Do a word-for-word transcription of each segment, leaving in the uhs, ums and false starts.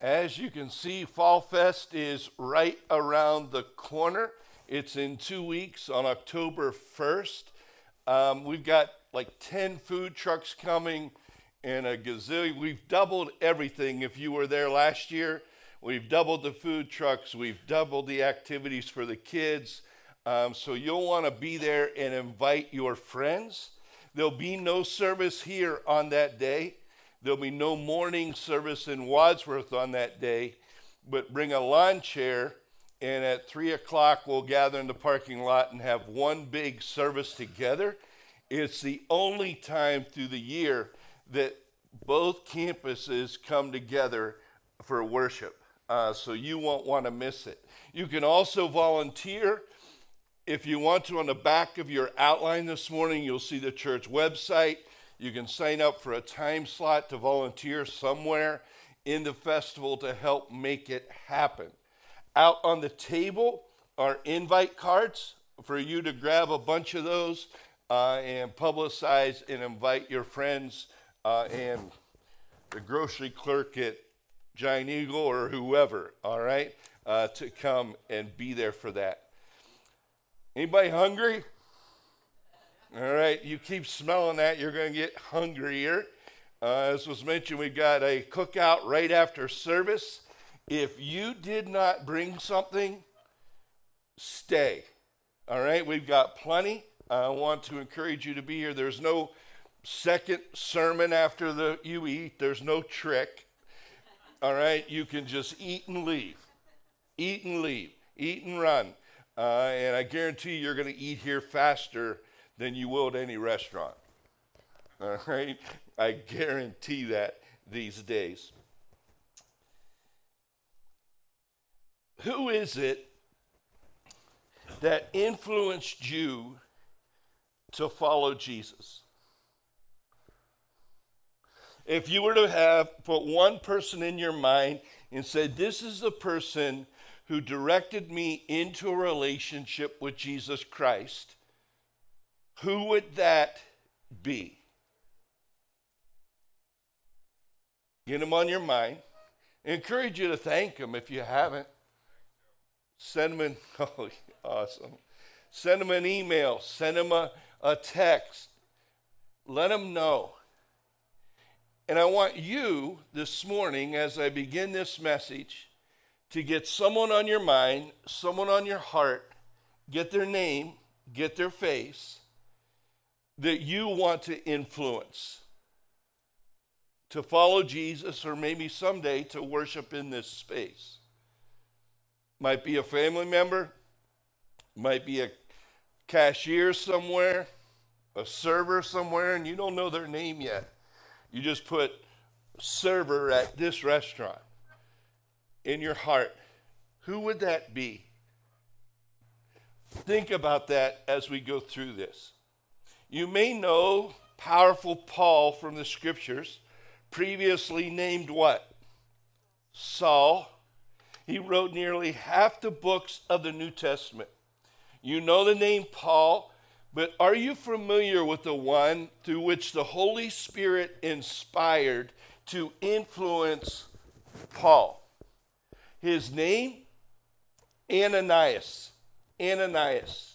As you can see, Fall Fest is right around the corner. It's in two weeks on October first. Um, we've got like ten food trucks coming and a gazillion. We've doubled everything. If you were there last year, we've doubled the food trucks. We've doubled the activities for the kids. Um, so you'll want to be there and invite your friends. There'll be no service here on that day. There'll be no morning service in Wadsworth on that day, but bring a lawn chair, and at three o'clock we'll gather in the parking lot and have one big service together. It's the only time through the year that both campuses come together for worship, uh, so you won't want to miss it. You can also volunteer if you want to. On the back of your outline this morning, you'll see the church website. You can sign up for a time slot to volunteer somewhere in the festival to help make it happen. Out on the table are invite cards for you to grab a bunch of those uh, and publicize and invite your friends uh, and the grocery clerk at Giant Eagle or whoever, all right, uh, to come and be there for that. Anybody hungry? All right, you keep smelling that, you're going to get hungrier. Uh, as was mentioned, we got a cookout right after service. If you did not bring something, stay. All right, we've got plenty. I want to encourage you to be here. There's no second sermon after the you eat. There's no trick. All right, you can just eat and leave. Eat and leave. Eat and run. Uh, and I guarantee you're going to eat here faster than you will at any restaurant. All right? I guarantee that these days. Who is it that influenced you to follow Jesus? If you were to have put one person in your mind and said, this is the person who directed me into a relationship with Jesus Christ, who would that be? Get them on your mind. I encourage you to thank them if you haven't. Send them an, oh, awesome. Send them an email. Send them a, a text. Let them know. And I want you this morning, as I begin this message, to get someone on your mind, someone on your heart, get their name, get their face, that you want to influence to follow Jesus, or maybe someday to worship in this space. Might be a family member, might be a cashier somewhere, a server somewhere, and you don't know their name yet. You just put server at this restaurant in your heart. Who would that be? Think about that as we go through this. You may know powerful Paul from the scriptures, previously named what? Saul. He wrote nearly half the books of the New Testament. You know the name Paul, but are you familiar with the one through which the Holy Spirit inspired to influence Paul? His name? Ananias. Ananias.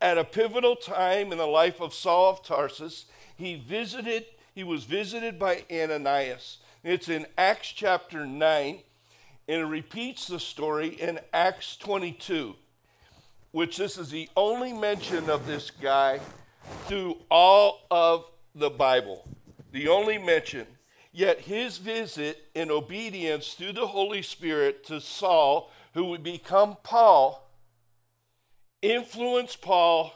At a pivotal time in the life of Saul of Tarsus, he visited, he was visited by Ananias. It's in Acts chapter nine, and it repeats the story in Acts twenty-two, which this is the only mention of this guy through all of the Bible. The only mention. Yet his visit in obedience through the Holy Spirit to Saul, who would become Paul, influence Paul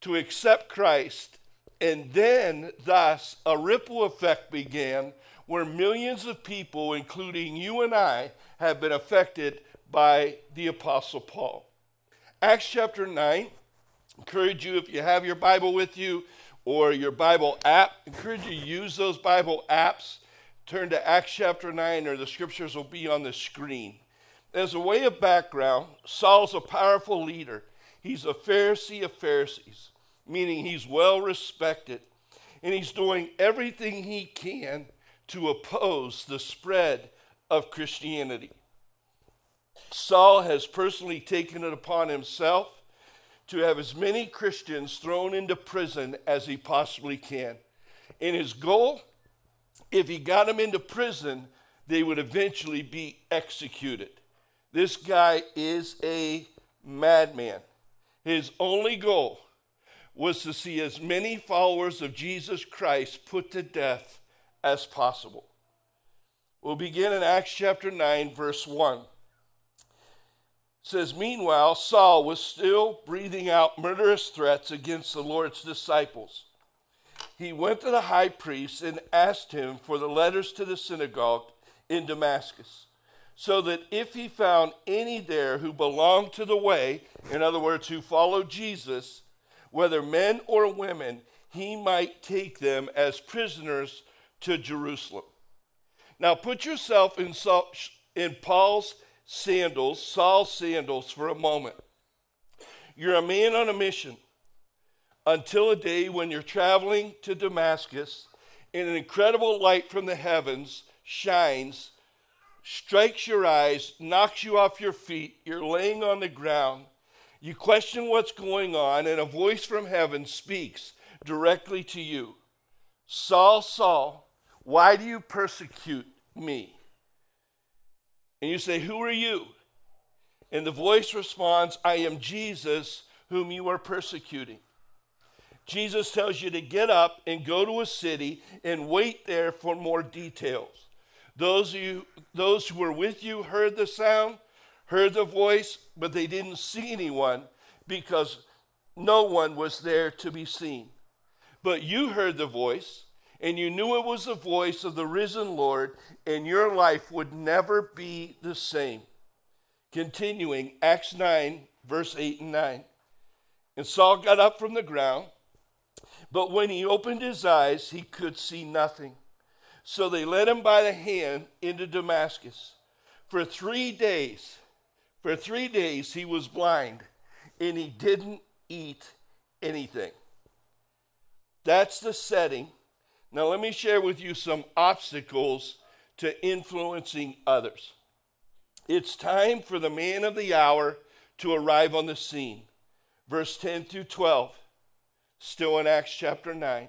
to accept Christ, and then thus a ripple effect began where millions of people, including you and I, have been affected by the Apostle Paul. Acts chapter nine, encourage you, if you have your Bible with you or your Bible app, encourage you to use those Bible apps. Turn to Acts chapter nine, or the scriptures will be on the screen. As a way of background, Saul's a powerful leader. He's a Pharisee of Pharisees, meaning he's well respected, and he's doing everything he can to oppose the spread of Christianity. Saul has personally taken it upon himself to have as many Christians thrown into prison as he possibly can. And his goal, if he got them into prison, they would eventually be executed. This guy is a madman. His only goal was to see as many followers of Jesus Christ put to death as possible. We'll begin in Acts chapter nine, verse one. It says, meanwhile, Saul was still breathing out murderous threats against the Lord's disciples. He went to the high priest and asked him for the letters to the synagogue in Damascus, so that if he found any there who belonged to the way, in other words, who followed Jesus, whether men or women, he might take them as prisoners to Jerusalem. Now put yourself in, Saul, in Paul's sandals, Saul's sandals, for a moment. You're a man on a mission until a day when you're traveling to Damascus and an incredible light from the heavens shines, strikes your eyes, knocks you off your feet, you're laying on the ground. You question what's going on, and a voice from heaven speaks directly to you. Saul, Saul, why do you persecute me? And you say, who are you? And the voice responds, I am Jesus, whom you are persecuting. Jesus tells you to get up and go to a city and wait there for more details. Those of you, those who were with you heard the sound, heard the voice, but they didn't see anyone because no one was there to be seen. But you heard the voice, and you knew it was the voice of the risen Lord, and your life would never be the same. Continuing, Acts nine, verse eight and nine. And Saul got up from the ground, but when he opened his eyes, he could see nothing. So they led him by the hand into Damascus. For three days, For three days he was blind, and he didn't eat anything. That's the setting. Now let me share with you some obstacles to influencing others. It's time for the man of the hour to arrive on the scene. Verse ten through twelve, still in Acts chapter nine.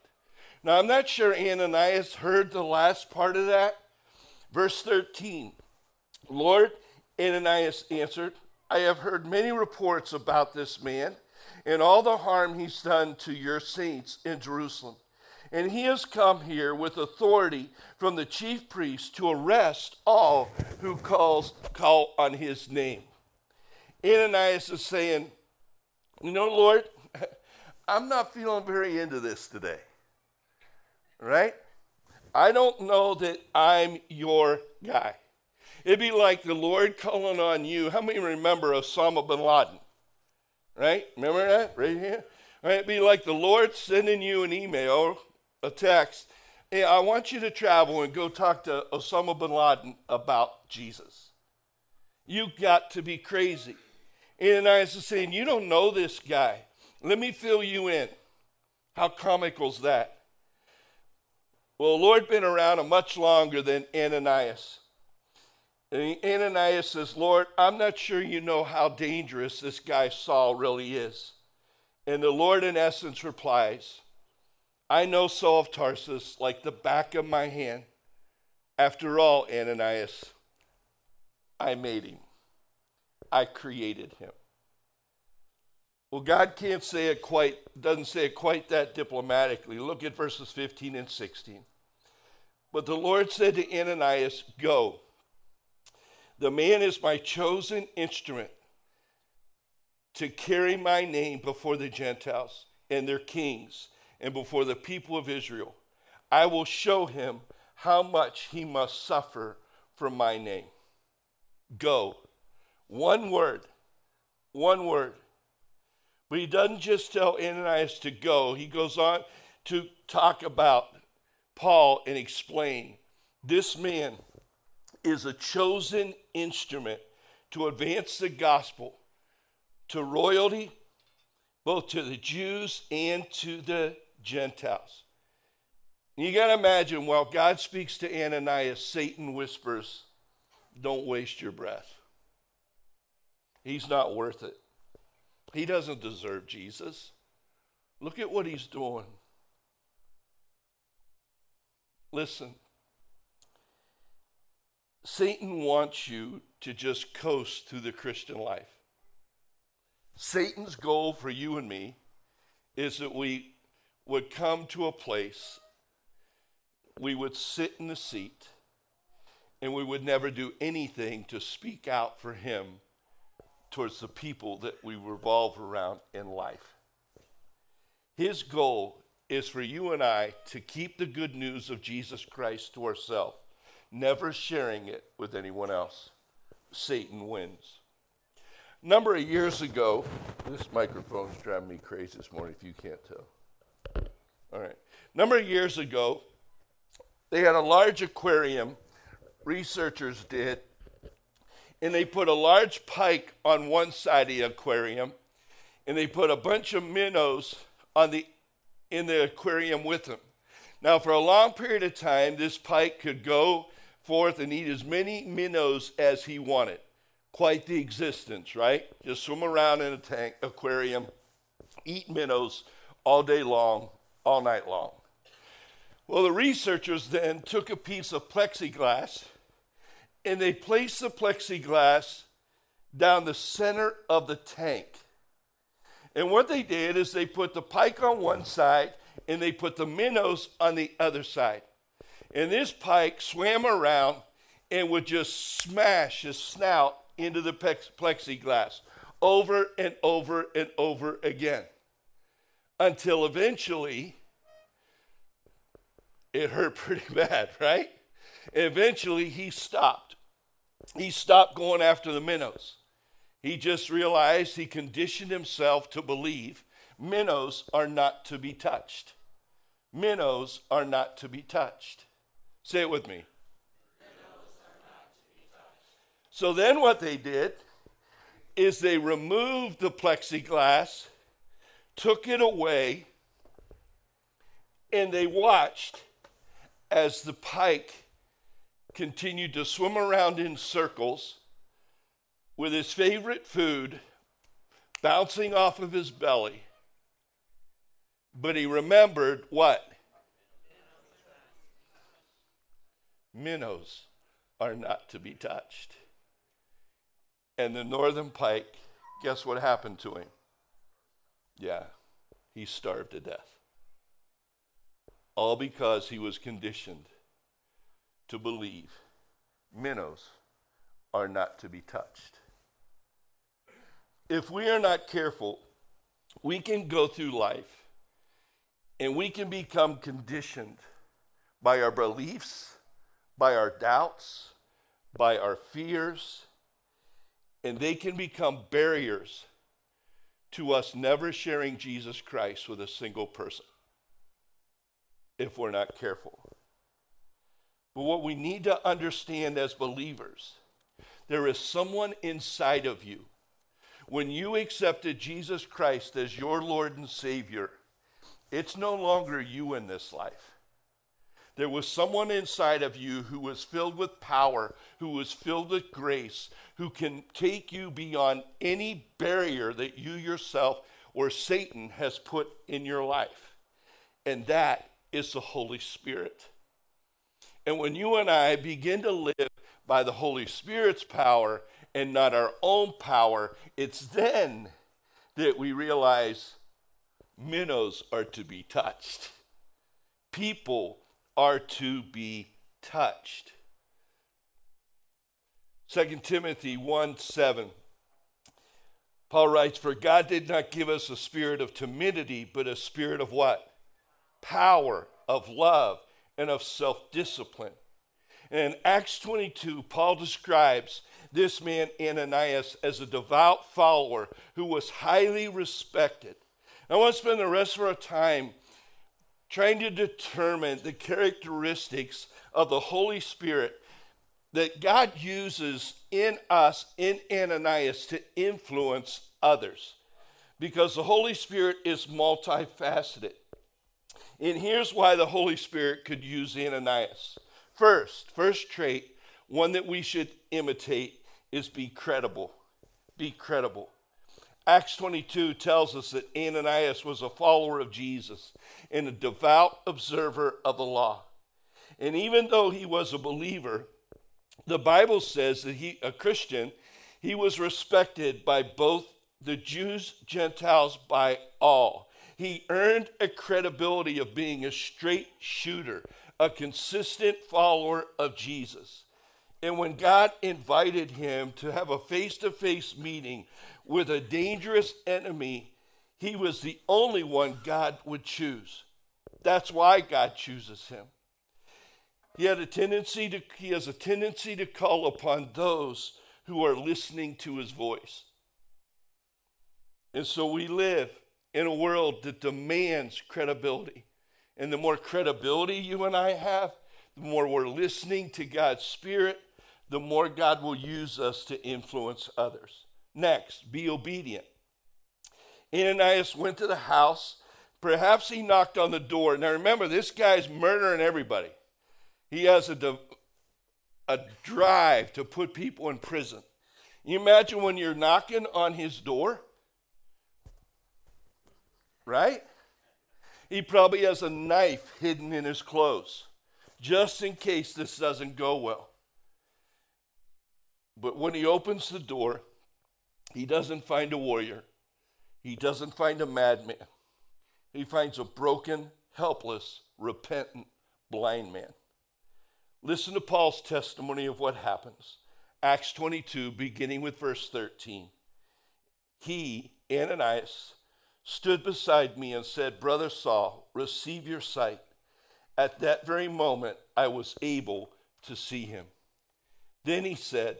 Now, I'm not sure Ananias heard the last part of that. Verse thirteen, Lord, Ananias answered, I have heard many reports about this man and all the harm he's done to your saints in Jerusalem. And he has come here with authority from the chief priest to arrest all who calls, call on his name. Ananias is saying, you know, Lord, I'm not feeling very into this today, right? I don't know that I'm your guy. It'd be like the Lord calling on you. How many remember Osama bin Laden? Right? Remember that? Right here? Right? It'd be like the Lord sending you an email, a text. Hey, I want you to travel and go talk to Osama bin Laden about Jesus. You got to be crazy. Ananias is saying, you don't know this guy. Let me fill you in. How comical is that? Well, the Lord been around much longer than Ananias. And Ananias says, Lord, I'm not sure you know how dangerous this guy Saul really is. And the Lord, in essence, replies, I know Saul of Tarsus like the back of my hand. After all, Ananias, I made him. I created him. Well, God can't say it quite, doesn't say it quite that diplomatically. Look at verses fifteen and sixteen. But the Lord said to Ananias, go. The man is my chosen instrument to carry my name before the Gentiles and their kings and before the people of Israel. I will show him how much he must suffer from my name. Go. One word. One word. But he doesn't just tell Ananias to go. He goes on to talk about Paul and explain this man is a chosen instrument to advance the gospel to royalty, both to the Jews and to the Gentiles. You got to imagine, while God speaks to Ananias, Satan whispers, don't waste your breath. He's not worth it. He doesn't deserve Jesus. Look at what he's doing. Listen, Satan wants you to just coast through the Christian life. Satan's goal for you and me is that we would come to a place, we would sit in the seat, and we would never do anything to speak out for him towards the people that we revolve around in life. His goal is for you and I to keep the good news of Jesus Christ to ourselves, never sharing it with anyone else. Satan wins. A number of years ago, this microphone's driving me crazy this morning if you can't tell. All right. A number of years ago, they had a large aquarium, researchers did, and they put a large pike on one side of the aquarium, and they put a bunch of minnows on the in the aquarium with them. Now, for a long period of time, this pike could go forth and eat as many minnows as he wanted. Quite the existence, right? Just swim around in a tank, aquarium, eat minnows all day long, all night long. Well, the researchers then took a piece of plexiglass, and they placed the plexiglass down the center of the tank. And what they did is they put the pike on one side and they put the minnows on the other side. And this pike swam around and would just smash his snout into the plexiglass over and over and over again until eventually it hurt pretty bad, right? Eventually, he stopped. He stopped going after the minnows. He just realized he conditioned himself to believe minnows are not to be touched. Minnows are not to be touched. Say it with me. Minnows are not to be touched. So then what they did is they removed the plexiglass, took it away, and they watched as the pike continued to swim around in circles with his favorite food bouncing off of his belly. But he remembered what? Minnows are not to be touched. And the northern pike, guess what happened to him? Yeah, he starved to death. All because he was conditioned to believe minnows are not to be touched. If we are not careful, we can go through life and we can become conditioned by our beliefs, by our doubts, by our fears, and they can become barriers to us never sharing Jesus Christ with a single person if we're not careful. But what we need to understand as believers, there is someone inside of you. When you accepted Jesus Christ as your Lord and Savior, it's no longer you in this life. There was someone inside of you who was filled with power, who was filled with grace, who can take you beyond any barrier that you yourself or Satan has put in your life. And that is the Holy Spirit. And when you and I begin to live by the Holy Spirit's power and not our own power, it's then that we realize minnows are to be touched. People are to be touched. Second Timothy one seven, Paul writes, "For God did not give us a spirit of timidity, but a spirit of what? Power, of love, and of self-discipline." In Acts twenty-two, Paul describes this man Ananias as a devout follower who was highly respected. I want to spend the rest of our time trying to determine the characteristics of the Holy Spirit that God uses in us, in Ananias, to influence others. Because the Holy Spirit is multifaceted. And here's why the Holy Spirit could use Ananias. First, first trait, one that we should imitate, is be credible. Be credible. Acts twenty-two tells us that Ananias was a follower of Jesus and a devout observer of the law. And even though he was a believer, the Bible says that he, a Christian, he was respected by both the Jews, Gentiles, by all. He earned a credibility of being a straight shooter, a consistent follower of Jesus. And when God invited him to have a face-to-face meeting with a dangerous enemy, he was the only one God would choose. That's why God chooses him. He had a tendency to, he has a tendency to call upon those who are listening to his voice. And so we live in a world that demands credibility. And the more credibility you and I have, the more we're listening to God's Spirit, the more God will use us to influence others. Next, be obedient. Ananias went to the house. Perhaps he knocked on the door. Now remember, this guy's murdering everybody. He has a, de- a drive to put people in prison. You imagine when you're knocking on his door? Right? He probably has a knife hidden in his clothes, just in case this doesn't go well. But when he opens the door, he doesn't find a warrior. He doesn't find a madman. He finds a broken, helpless, repentant, blind man. Listen to Paul's testimony of what happens. Acts twenty-two, beginning with verse thirteen. He, Ananias, stood beside me and said, "Brother Saul, receive your sight." At that very moment, I was able to see him. Then he said,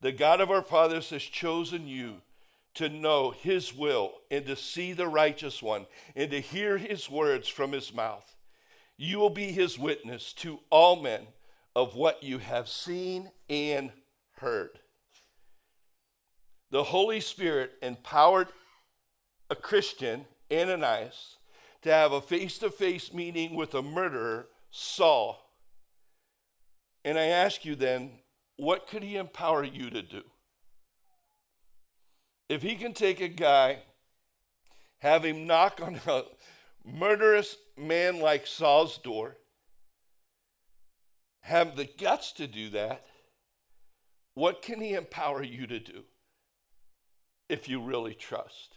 "The God of our fathers has chosen you to know his will and to see the righteous one and to hear his words from his mouth. You will be his witness to all men of what you have seen and heard." The Holy Spirit empowered a Christian, Ananias, to have a face-to-face meeting with a murderer, Saul. And I ask you then, what could he empower you to do? If he can take a guy, have him knock on a murderous man like Saul's door, have the guts to do that, what can he empower you to do if you really trust?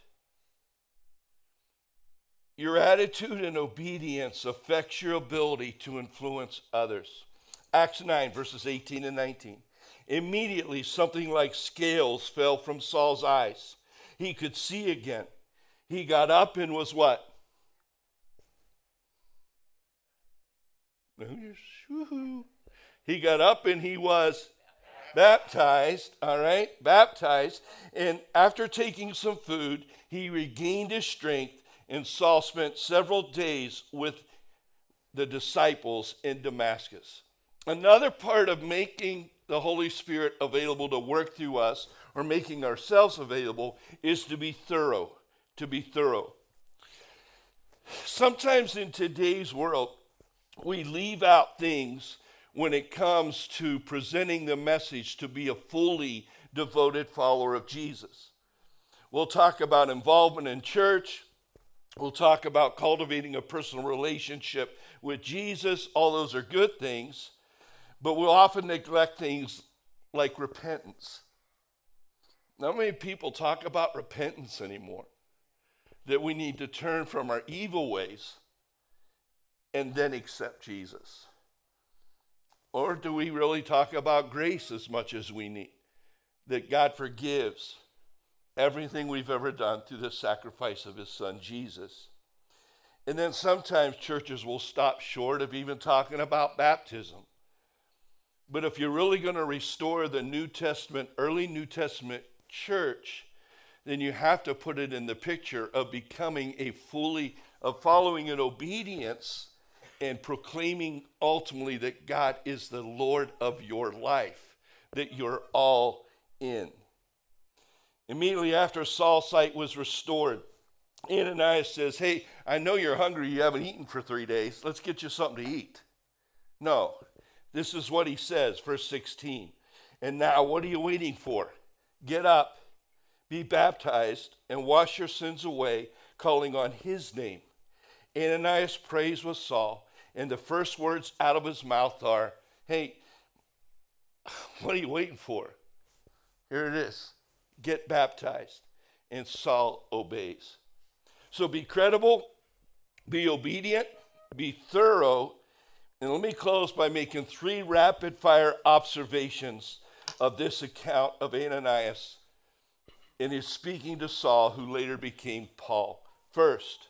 Your attitude and obedience affects your ability to influence others. Acts nine, verses eighteen and nineteen. Immediately, something like scales fell from Saul's eyes. He could see again. He got up and was what? He got up and he was baptized, all right, baptized. And after taking some food, he regained his strength. And Saul spent several days with the disciples in Damascus. Another part of making the Holy Spirit available to work through us, or making ourselves available, is to be thorough, to be thorough. Sometimes in today's world, we leave out things when it comes to presenting the message to be a fully devoted follower of Jesus. We'll talk about involvement in church. We'll talk about cultivating a personal relationship with Jesus. All those are good things, but we'll often neglect things like repentance. Not many people talk about repentance anymore, that we need to turn from our evil ways and then accept Jesus. Or do we really talk about grace as much as we need, that God forgives everything we've ever done through the sacrifice of his son, Jesus? And then sometimes churches will stop short of even talking about baptism But if you're really going to restore the New Testament, early New Testament church, then you have to put it in the picture of becoming a fully, of following in obedience and proclaiming ultimately that God is the Lord of your life, that you're all in. Immediately after Saul's sight was restored, Ananias says, hey, I know you're hungry. You haven't eaten for three days. Let's get you something to eat. No. This is what he says, verse sixteen. And now what are you waiting for? Get up, be baptized, and wash your sins away, calling on his name. Ananias prays with Saul, and the first words out of his mouth are, hey, what are you waiting for? Here it is. Get baptized. And Saul obeys. So be credible, be obedient, be thorough. And let me close by making three rapid-fire observations of this account of Ananias and his speaking to Saul, who later became Paul. First,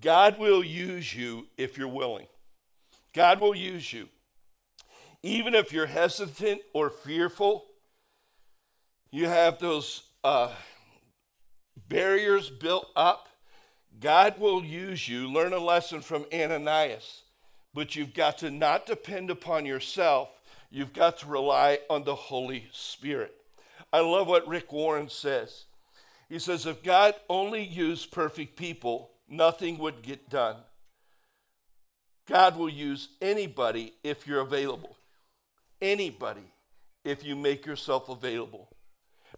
God will use you if you're willing. God will use you. Even if you're hesitant or fearful, you have those uh, barriers built up, God will use you. Learn a lesson from Ananias. But you've got to not depend upon yourself. You've got to rely on the Holy Spirit. I love what Rick Warren says. He says, if God only used perfect people, nothing would get done. God will use anybody if you're available. Anybody if you make yourself available.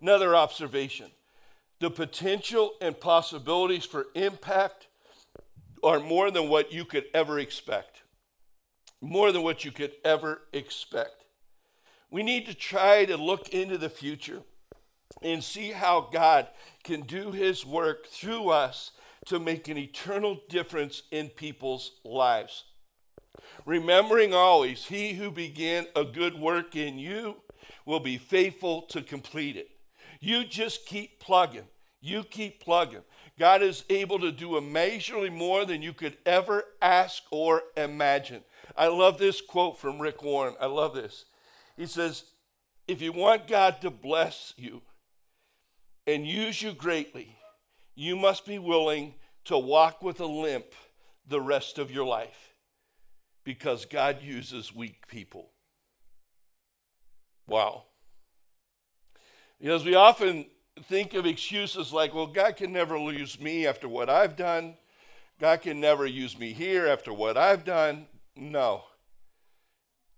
Another observation. The potential and possibilities for impact are more than what you could ever expect. More than what you could ever expect. We need to try to look into the future and see how God can do his work through us to make an eternal difference in people's lives. Remembering always, he who began a good work in you will be faithful to complete it. You just keep plugging. You keep plugging. God is able to do immeasurably more than you could ever ask or imagine. I love this quote from Rick Warren. I love this. He says, if you want God to bless you and use you greatly, you must be willing to walk with a limp the rest of your life, because God uses weak people. Wow. Because we often think of excuses like, well, God can never use me after what I've done. God can never use me here after what I've done. No.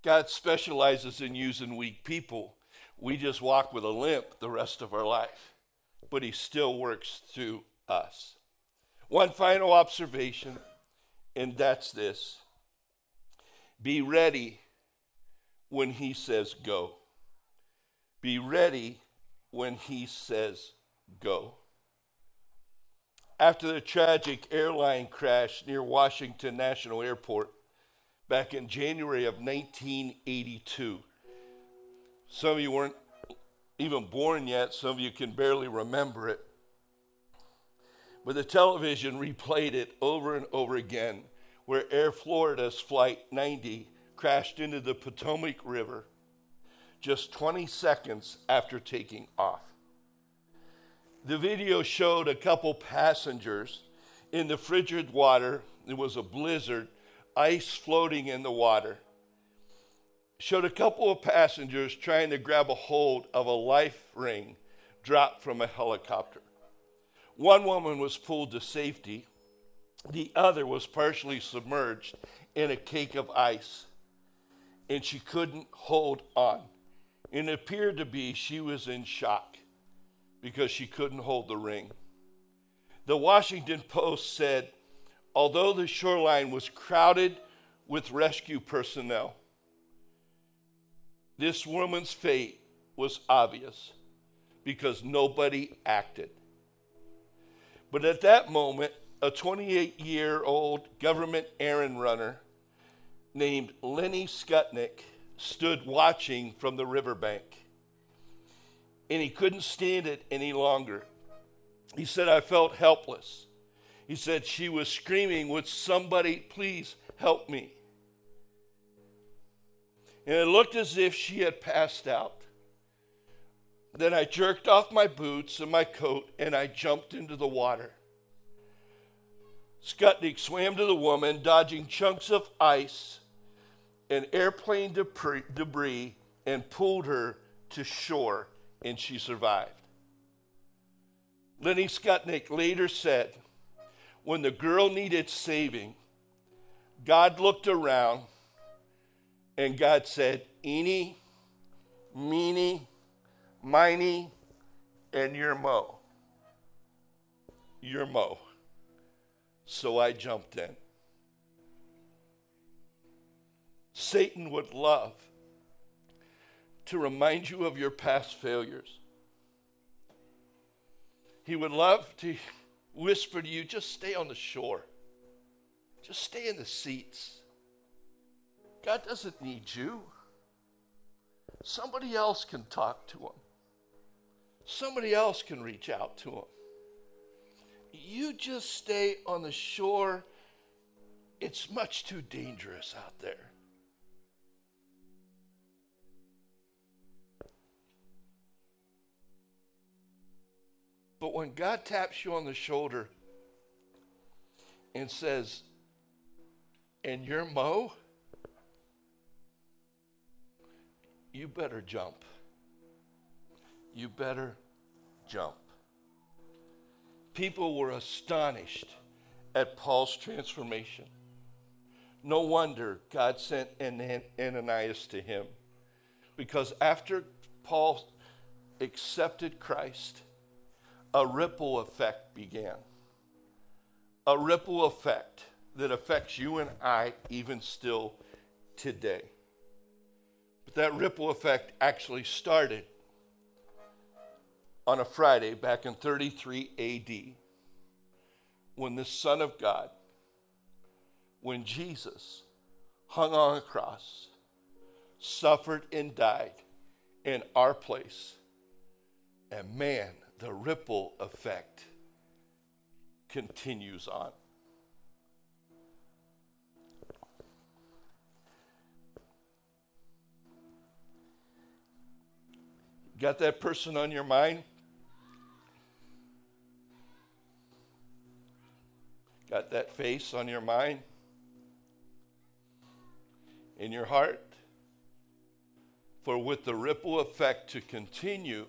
God specializes in using weak people. We just walk with a limp the rest of our life, but he still works through us. One final observation, and that's this. Be ready when he says go. Be ready when he says go. After the tragic airline crash near Washington National Airport, back in January of nineteen eighty-two. Some of you weren't even born yet. Some of you can barely remember it. But the television replayed it over and over again, where Air Florida's Flight ninety crashed into the Potomac River just twenty seconds after taking off. The video showed a couple passengers in the frigid water. It was a blizzard. Ice floating in the water. Showed a couple of passengers trying to grab a hold of a life ring dropped from a helicopter. One woman was pulled to safety. The other was partially submerged in a cake of ice, and she couldn't hold on. It appeared to be she was in shock because she couldn't hold the ring. The Washington Post said, although the shoreline was crowded with rescue personnel, this woman's fate was obvious because nobody acted. But at that moment, a twenty-eight-year-old government errand runner named Lenny Skutnik stood watching from the riverbank, and he couldn't stand it any longer. He said, I felt helpless. He said, she was screaming, would somebody please help me? and it looked as if she had passed out. Then I jerked off my boots and my coat, and I jumped into the water. Skutnik swam to the woman, dodging chunks of ice and airplane debris, and pulled her to shore, and she survived. Lenny Skutnik later said, when the girl needed saving, God looked around, and God said, "Eeny, meeny, miny, and your mo. Your mo." So I jumped in. Satan would love to remind you of your past failures. He would love to whisper to you, just stay on the shore. Just stay in the seats. God doesn't need you. Somebody else can talk to him. Somebody else can reach out to him. You just stay on the shore. It's much too dangerous out there. But when God taps you on the shoulder and says, "And you're Mo," you better jump. You better jump. People were astonished at Paul's transformation. No wonder God sent Ananias to him, because after Paul accepted Christ, a ripple effect began. A ripple effect that affects you and I even still today. But that ripple effect actually started on a Friday back in thirty-three A D, when the Son of God, when Jesus hung on a cross, suffered and died in our place, and man, the ripple effect continues on. Got that person on your mind? Got that face on your mind? In your heart? For with the ripple effect to continue,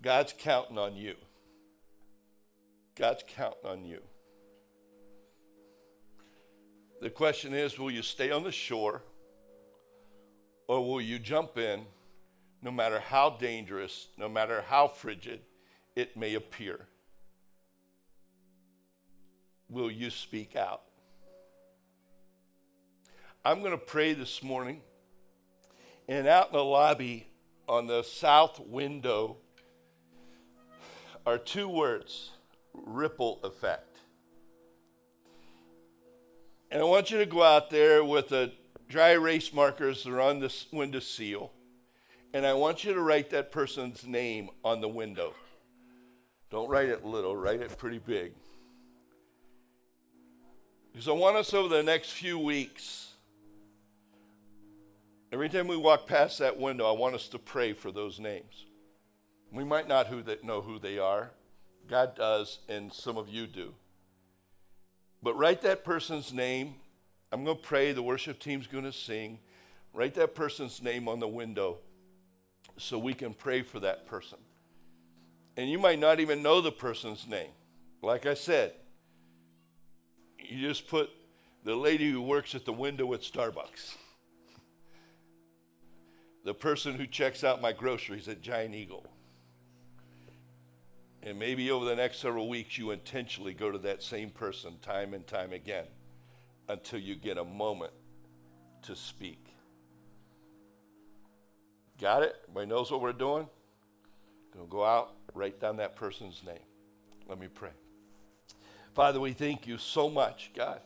God's counting on you. God's counting on you. The question is, will you stay on the shore, or will you jump in, no matter how dangerous, no matter how frigid it may appear? Will you speak out? I'm going to pray this morning. And out in the lobby on the south window are two words: ripple effect. And I want you to go out there with the dry erase markers that are on this window seal. And I want you to write that person's name on the window. Don't write it little, write it pretty big. Because I want us over the next few weeks, every time we walk past that window, I want us to pray for those names. We might not who that know who they are. God does, and some of you do. But write that person's name. I'm going to pray. The worship team's going to sing. Write that person's name on the window so we can pray for that person. And you might not even know the person's name. Like I said, you just put the lady who works at the window at Starbucks, the person who checks out my groceries at Giant Eagle. And maybe over the next several weeks, you intentionally go to that same person time and time again until you get a moment to speak. Got it? Everybody knows what we're doing? Going to go out, write down that person's name. Let me pray. Father, we thank you so much, God,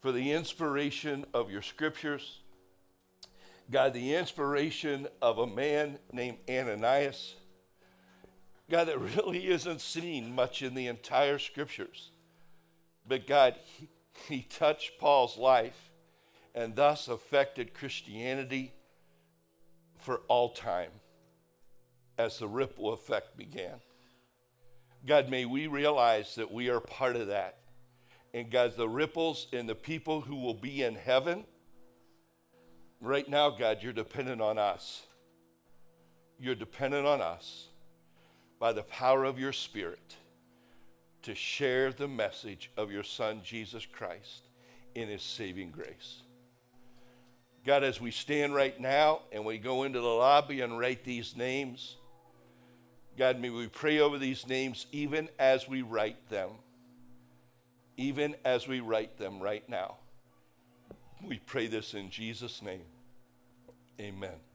for the inspiration of your scriptures. God, the inspiration of a man named Ananias. God, that really isn't seen much in the entire scriptures. But God, he, he touched Paul's life, and thus affected Christianity for all time as the ripple effect began. God, may we realize that we are part of that. And God, the ripples and the people who will be in heaven, right now, God, you're dependent on us. You're dependent on us by the power of your Spirit to share the message of your Son, Jesus Christ, in his saving grace. God, as we stand right now and we go into the lobby and write these names, God, may we pray over these names even as we write them, even as we write them right now. We pray this in Jesus' name. Amen.